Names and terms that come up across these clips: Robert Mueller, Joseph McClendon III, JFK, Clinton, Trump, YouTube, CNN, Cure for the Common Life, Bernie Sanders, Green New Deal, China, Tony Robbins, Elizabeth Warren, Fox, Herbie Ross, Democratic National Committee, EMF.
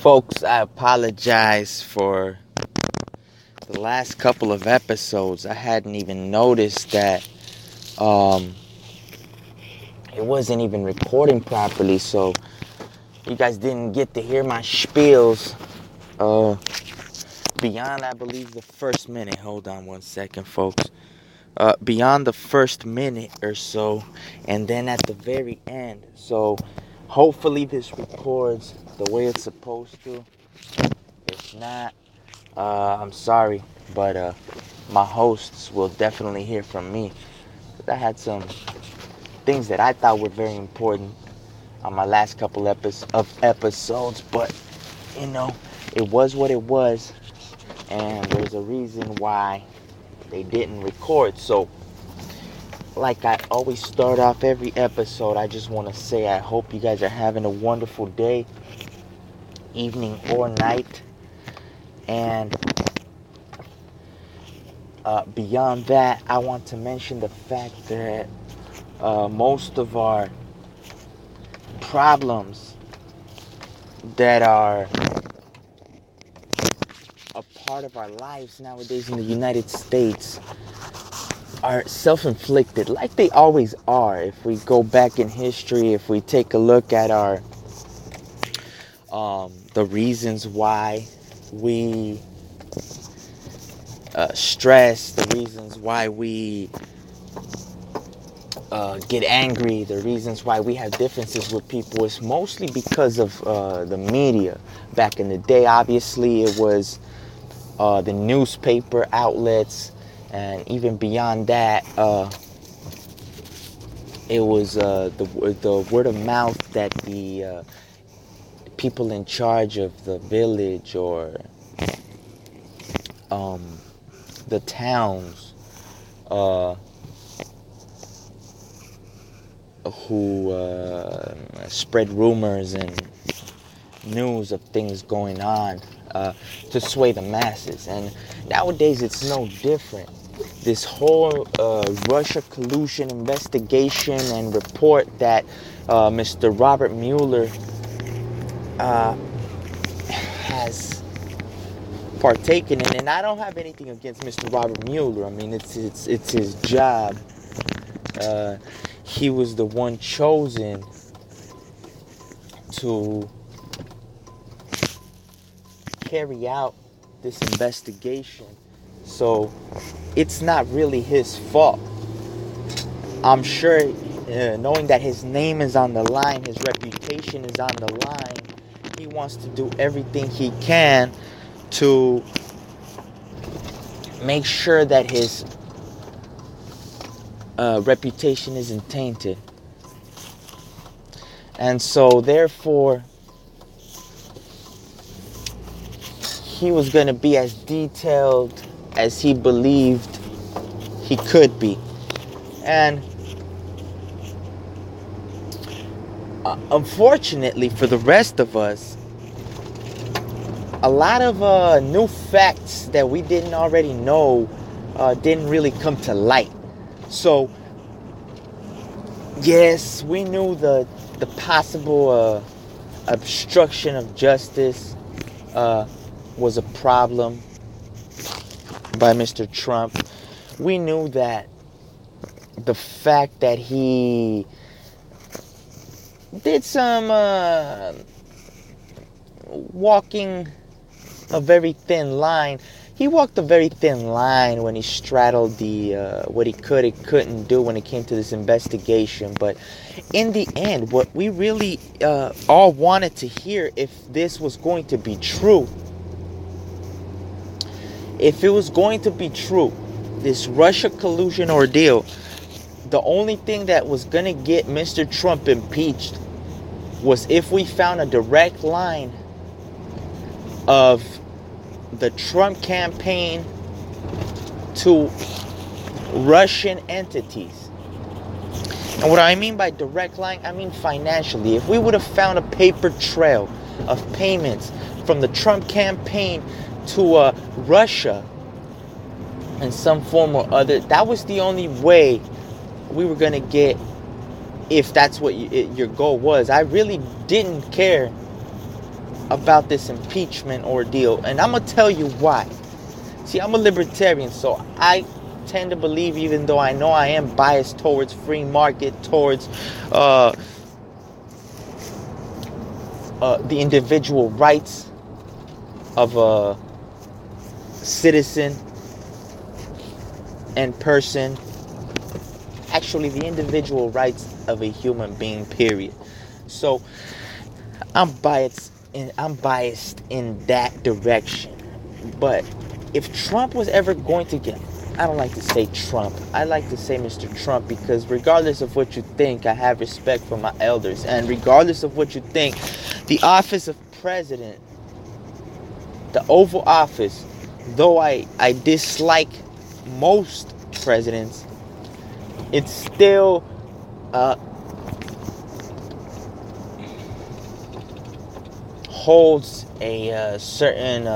Folks, I apologize for the last couple of episodes. I hadn't even noticed that it wasn't even recording properly, so you guys didn't get to hear my spiels beyond, I believe, the first minute. Hold on one second, folks. Beyond the first minute or so, and then at the very end. So hopefully this records the way it's supposed to. If not, I'm sorry, but my hosts will definitely hear from me. I had some things that I thought were very important on my last couple episodes, but you know, it was what it was, and there's a reason why they didn't record. So like I always start off every episode, I just want to say I hope you guys are having a wonderful day, evening, or night. And beyond that, I want to mention the fact that most of our problems that are a part of our lives nowadays in the United States are self-inflicted, like they always are. If we go back in history, if we take a look at our the reasons why we stress, the reasons why we get angry, the reasons why we have differences with people, it's mostly because of the media. Back in the day, obviously, it was the newspaper outlets. And even beyond that, it was the word of mouth that the people in charge of the village or the towns who spread rumors and news of things going on to sway the masses. And nowadays, it's no different. This whole Russia collusion investigation and report that Mr. Robert Mueller has partaken in, and I don't have anything against Mr. Robert Mueller. I mean, it's his job. He was the one chosen to carry out this investigation, so it's not really his fault. I'm sure, knowing that his name is on the line, his reputation is on the line, he wants to do everything he can to make sure that his reputation isn't tainted. And so therefore, he was going to be as detailed as he believed he could be. And unfortunately for the rest of us, a lot of new facts that we didn't already know didn't really come to light. So, yes, we knew the possible obstruction of justice was a problem by Mr. Trump. We knew that the fact that he did some walking a very thin line. He walked a very thin line when he straddled the what he could and couldn't do when it came to this investigation. But in the end, what we really all wanted to hear, if this was going to be true, if it was going to be true, this Russia collusion ordeal, the only thing that was going to get Mr. Trump impeached was if we found a direct line of the Trump campaign to Russian entities. And what I mean by direct line, I mean financially. If we would have found a paper trail of payments from the Trump campaign to Russia in some form or other, that was the only way we were going to get, if that's what your goal was. I really didn't care about this impeachment ordeal, and I'm going to tell you why. See, I'm a libertarian, so I tend to believe, even though I know I am biased towards free market, towards the individual rights of a citizen and person, actually the individual rights of a human being, period. So I'm biased in that direction. But if Trump was ever going to get, I don't like to say Trump, I like to say Mr. Trump, because regardless of what you think, I have respect for my elders. And regardless of what you think, the office of president, the Oval Office, though I dislike most presidents, it's still holds a certain...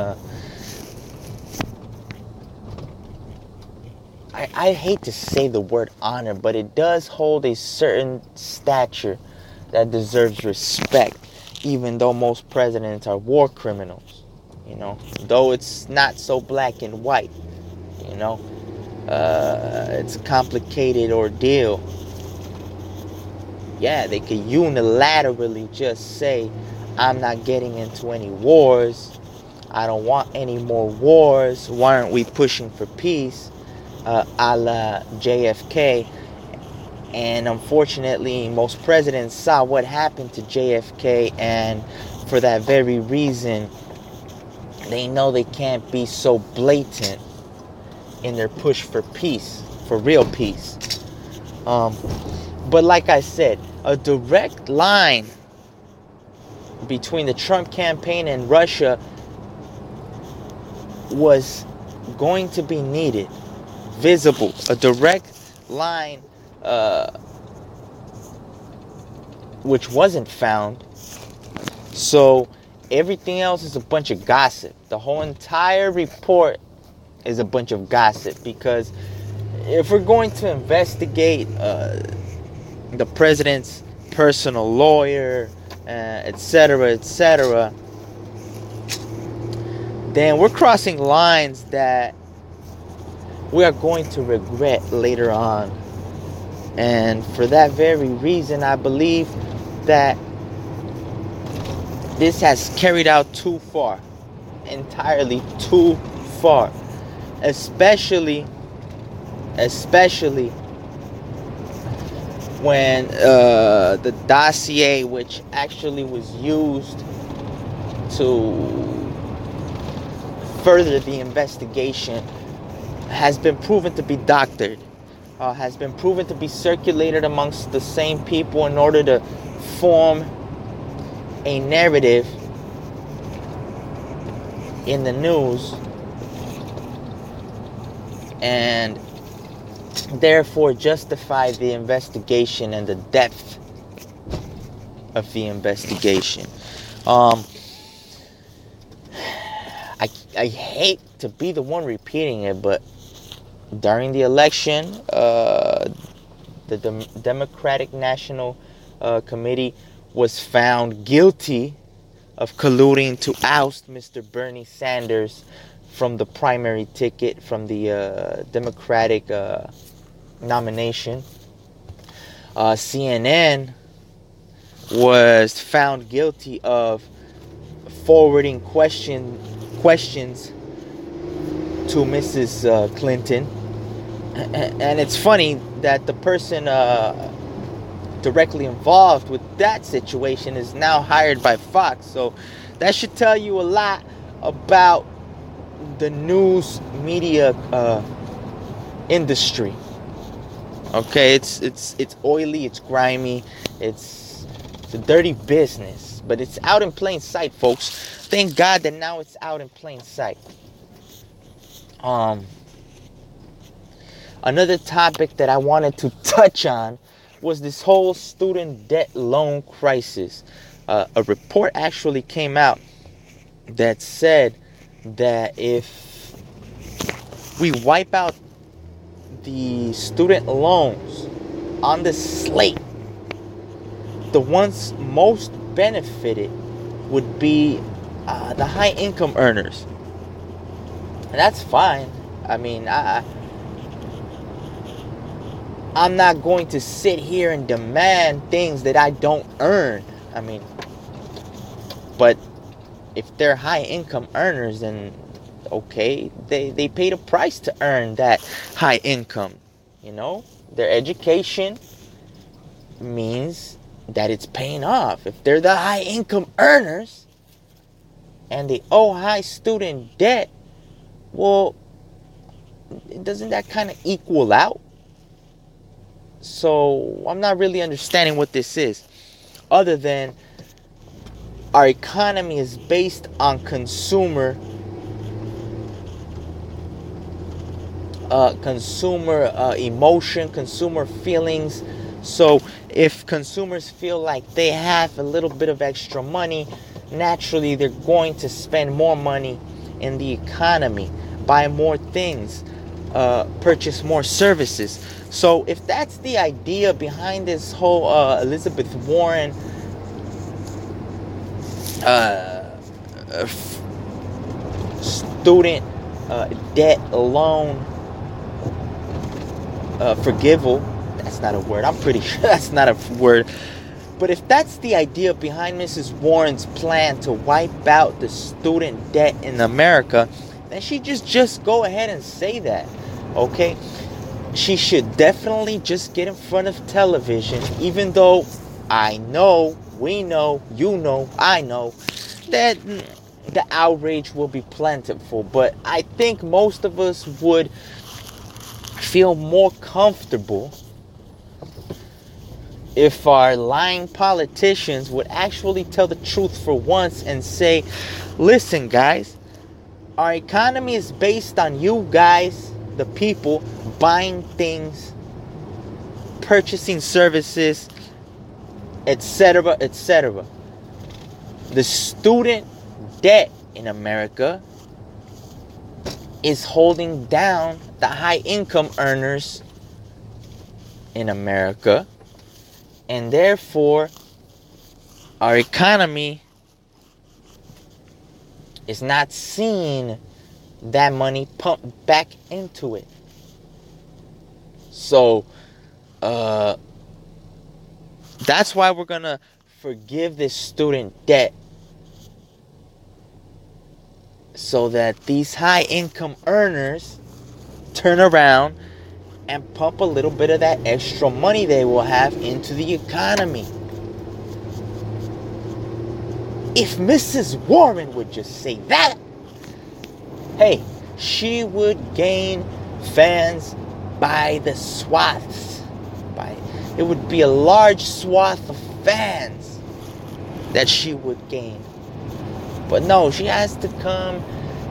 I hate to say the word honor, but it does hold a certain stature that deserves respect, even though most presidents are war criminals. You know, though it's not so black and white, you know, it's a complicated ordeal. Yeah, they could unilaterally just say, I'm not getting into any wars. I don't want any more wars. Why aren't we pushing for peace? A la JFK. And unfortunately, most presidents saw what happened to JFK, and for that very reason, they know they can't be so blatant in their push for peace, for real peace. But like I said, a direct line between the Trump campaign and Russia was going to be needed, visible, a direct line, which wasn't found. So everything else is a bunch of gossip. The whole entire report is a bunch of gossip, because if we're going to investigate the president's personal lawyer, etc., etc., then we're crossing lines that we are going to regret later on. And for that very reason, I believe that this has carried out too far, entirely too far, especially when the dossier, which actually was used to further the investigation, has been proven to be doctored, has been proven to be circulated amongst the same people in order to form a narrative in the news, and therefore justify the investigation and the depth of the investigation. I hate to be the one repeating it, but during the election, the Democratic National Committee was found guilty of colluding to oust Mr. Bernie Sanders from the primary ticket, from the Democratic nomination. CNN was found guilty of forwarding questions to Mrs. Clinton. And it's funny that the person directly involved with that situation is now hired by Fox. So that should tell you a lot about the news media industry. Okay, it's oily, it's grimy, it's a dirty business, but it's out in plain sight, folks. Thank God that now it's out in plain sight. Another topic that I wanted to touch on was this whole student debt loan crisis. A report actually came out that said that if we wipe out the student loans on the slate, the ones most benefited would be the high income earners. And that's fine. I mean, I'm not going to sit here and demand things that I don't earn. I mean, but if they're high income earners, then okay, they paid a price to earn that high income. You know, their education means that it's paying off. If they're the high income earners and they owe high student debt, well, doesn't that kind of equal out? So I'm not really understanding what this is, other than our economy is based on consumer emotion, consumer feelings. So if consumers feel like they have a little bit of extra money, naturally they're going to spend more money in the economy, buy more things, purchase more services. So if that's the idea behind this whole Elizabeth Warren student debt loan forgival, that's not a word. I'm pretty sure that's not a word. But if that's the idea behind Mrs. Warren's plan to wipe out the student debt in America, then she just go ahead and say that, okay? She should definitely just get in front of television, even though I know, we know, you know, I know, that the outrage will be plentiful. But I think most of us would feel more comfortable if our lying politicians would actually tell the truth for once and say, listen, guys, our economy is based on you guys, the people, buying things, purchasing services, etc., etc. The student debt in America is holding down the high income earners in America, and therefore our economy is not seeing that money pumped back into it. So, that's why we're gonna forgive this student debt, so that these high income earners turn around and pump a little bit of that extra money they will have into the economy. If Mrs. Warren would just say that, hey, she would gain fans by the swaths. It would be a large swath of fans that she would gain. But no, she has to come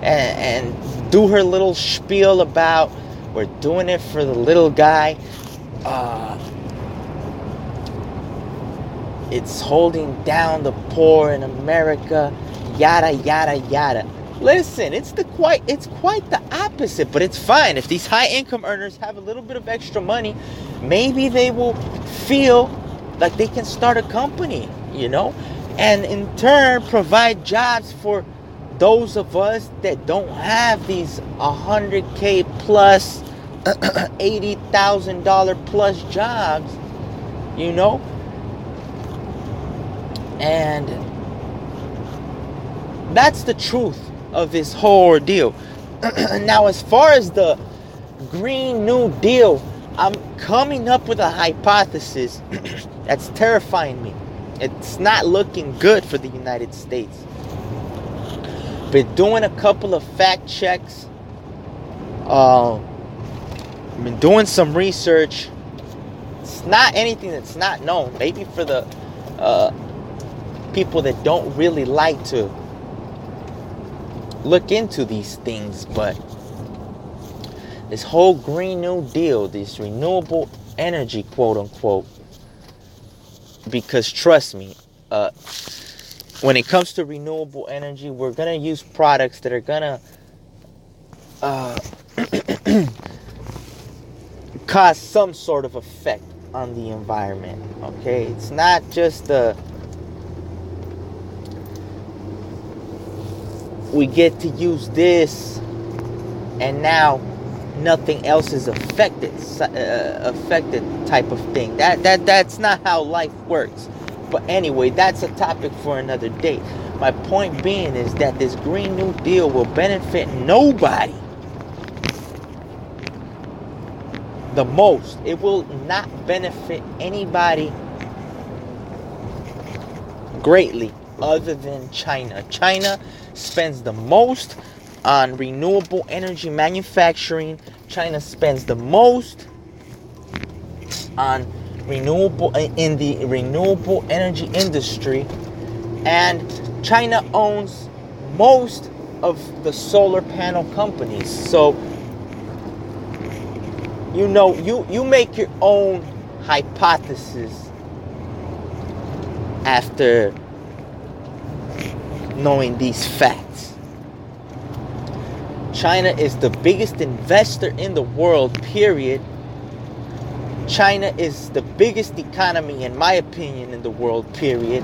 and do her little spiel about, we're doing it for the little guy. It's holding down the poor in America. Yada, yada, yada. Listen, it's quite the opposite, but it's fine. If these high income earners have a little bit of extra money, maybe they will feel like they can start a company, you know, and in turn provide jobs for those of us that don't have these $100K plus, $80,000 plus jobs, you know. And that's the truth of this whole ordeal. Now, as far as the Green New Deal, I'm coming up with a hypothesis that's terrifying me. It's not looking good for the United States. Been doing a couple of fact checks. Been doing some research. It's not anything that's not known. Maybe for the people that don't really like to look into these things, but this whole Green New Deal, this renewable energy, quote unquote, because trust me, when it comes to renewable energy, we're gonna use products that are gonna cause some sort of effect on the environment. Okay, it's not just we get to use this, and now nothing else is affected type of thing. That's not how life works. But anyway, that's a topic for another day. My point being is that this Green New Deal will benefit nobody the most. It will not benefit anybody greatly other than China. China spends the most on renewable energy manufacturing. China spends the most on renewable in the renewable energy industry, and China owns most of the solar panel companies. So you know, you make your own hypothesis after knowing these facts. China is the biggest investor in the world, period. China is the biggest economy, in my opinion, in the world, period.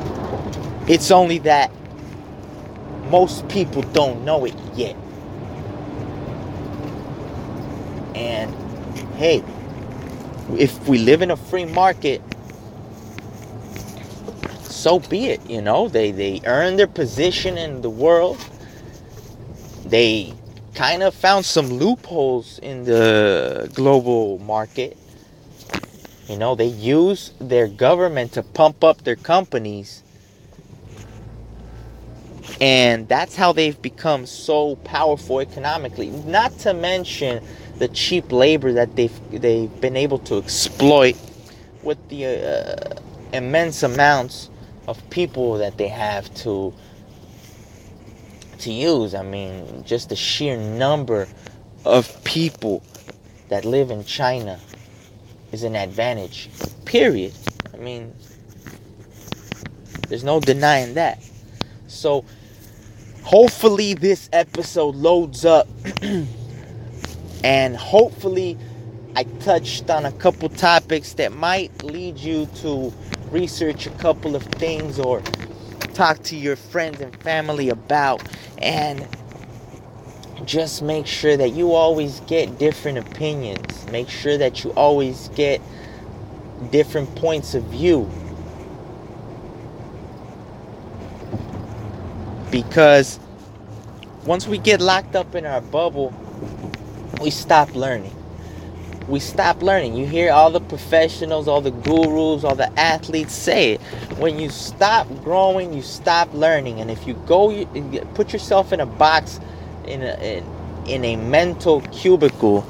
It's only that most people don't know it yet. And hey, if we live in a free market, so be it. You know, they earn their position in the world. They kind of found some loopholes in the global market. You know, they use their government to pump up their companies. And that's how they've become so powerful economically. Not to mention the cheap labor that they've been able to exploit with the immense amounts of people that they have to use. I mean, just the sheer number of people that live in China is an advantage, period. I mean, there's no denying that. So hopefully this episode loads up and hopefully I touched on a couple topics that might lead you to research a couple of things or talk to your friends and family about, and just make sure that you always get different opinions. Make sure that you always get different points of view, because once we get locked up in our bubble, we stop learning. We stop learning. You hear all the professionals, all the gurus, all the athletes say it. When you stop growing, you stop learning. And if you go, you put yourself in a box, in a mental cubicle,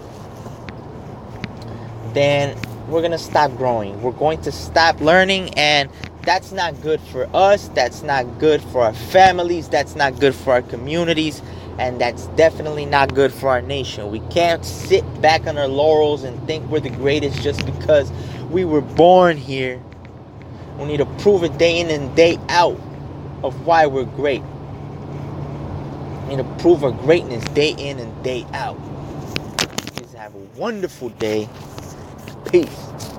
then we're going to stop growing. We're going to stop learning, and that's not good for us. That's not good for our families. That's not good for our communities, and that's definitely not good for our nation. We can't sit back on our laurels and think we're the greatest just because we were born here. We need to prove it day in and day out of why we're great. And to prove our greatness day in and day out. Just have a wonderful day. Peace.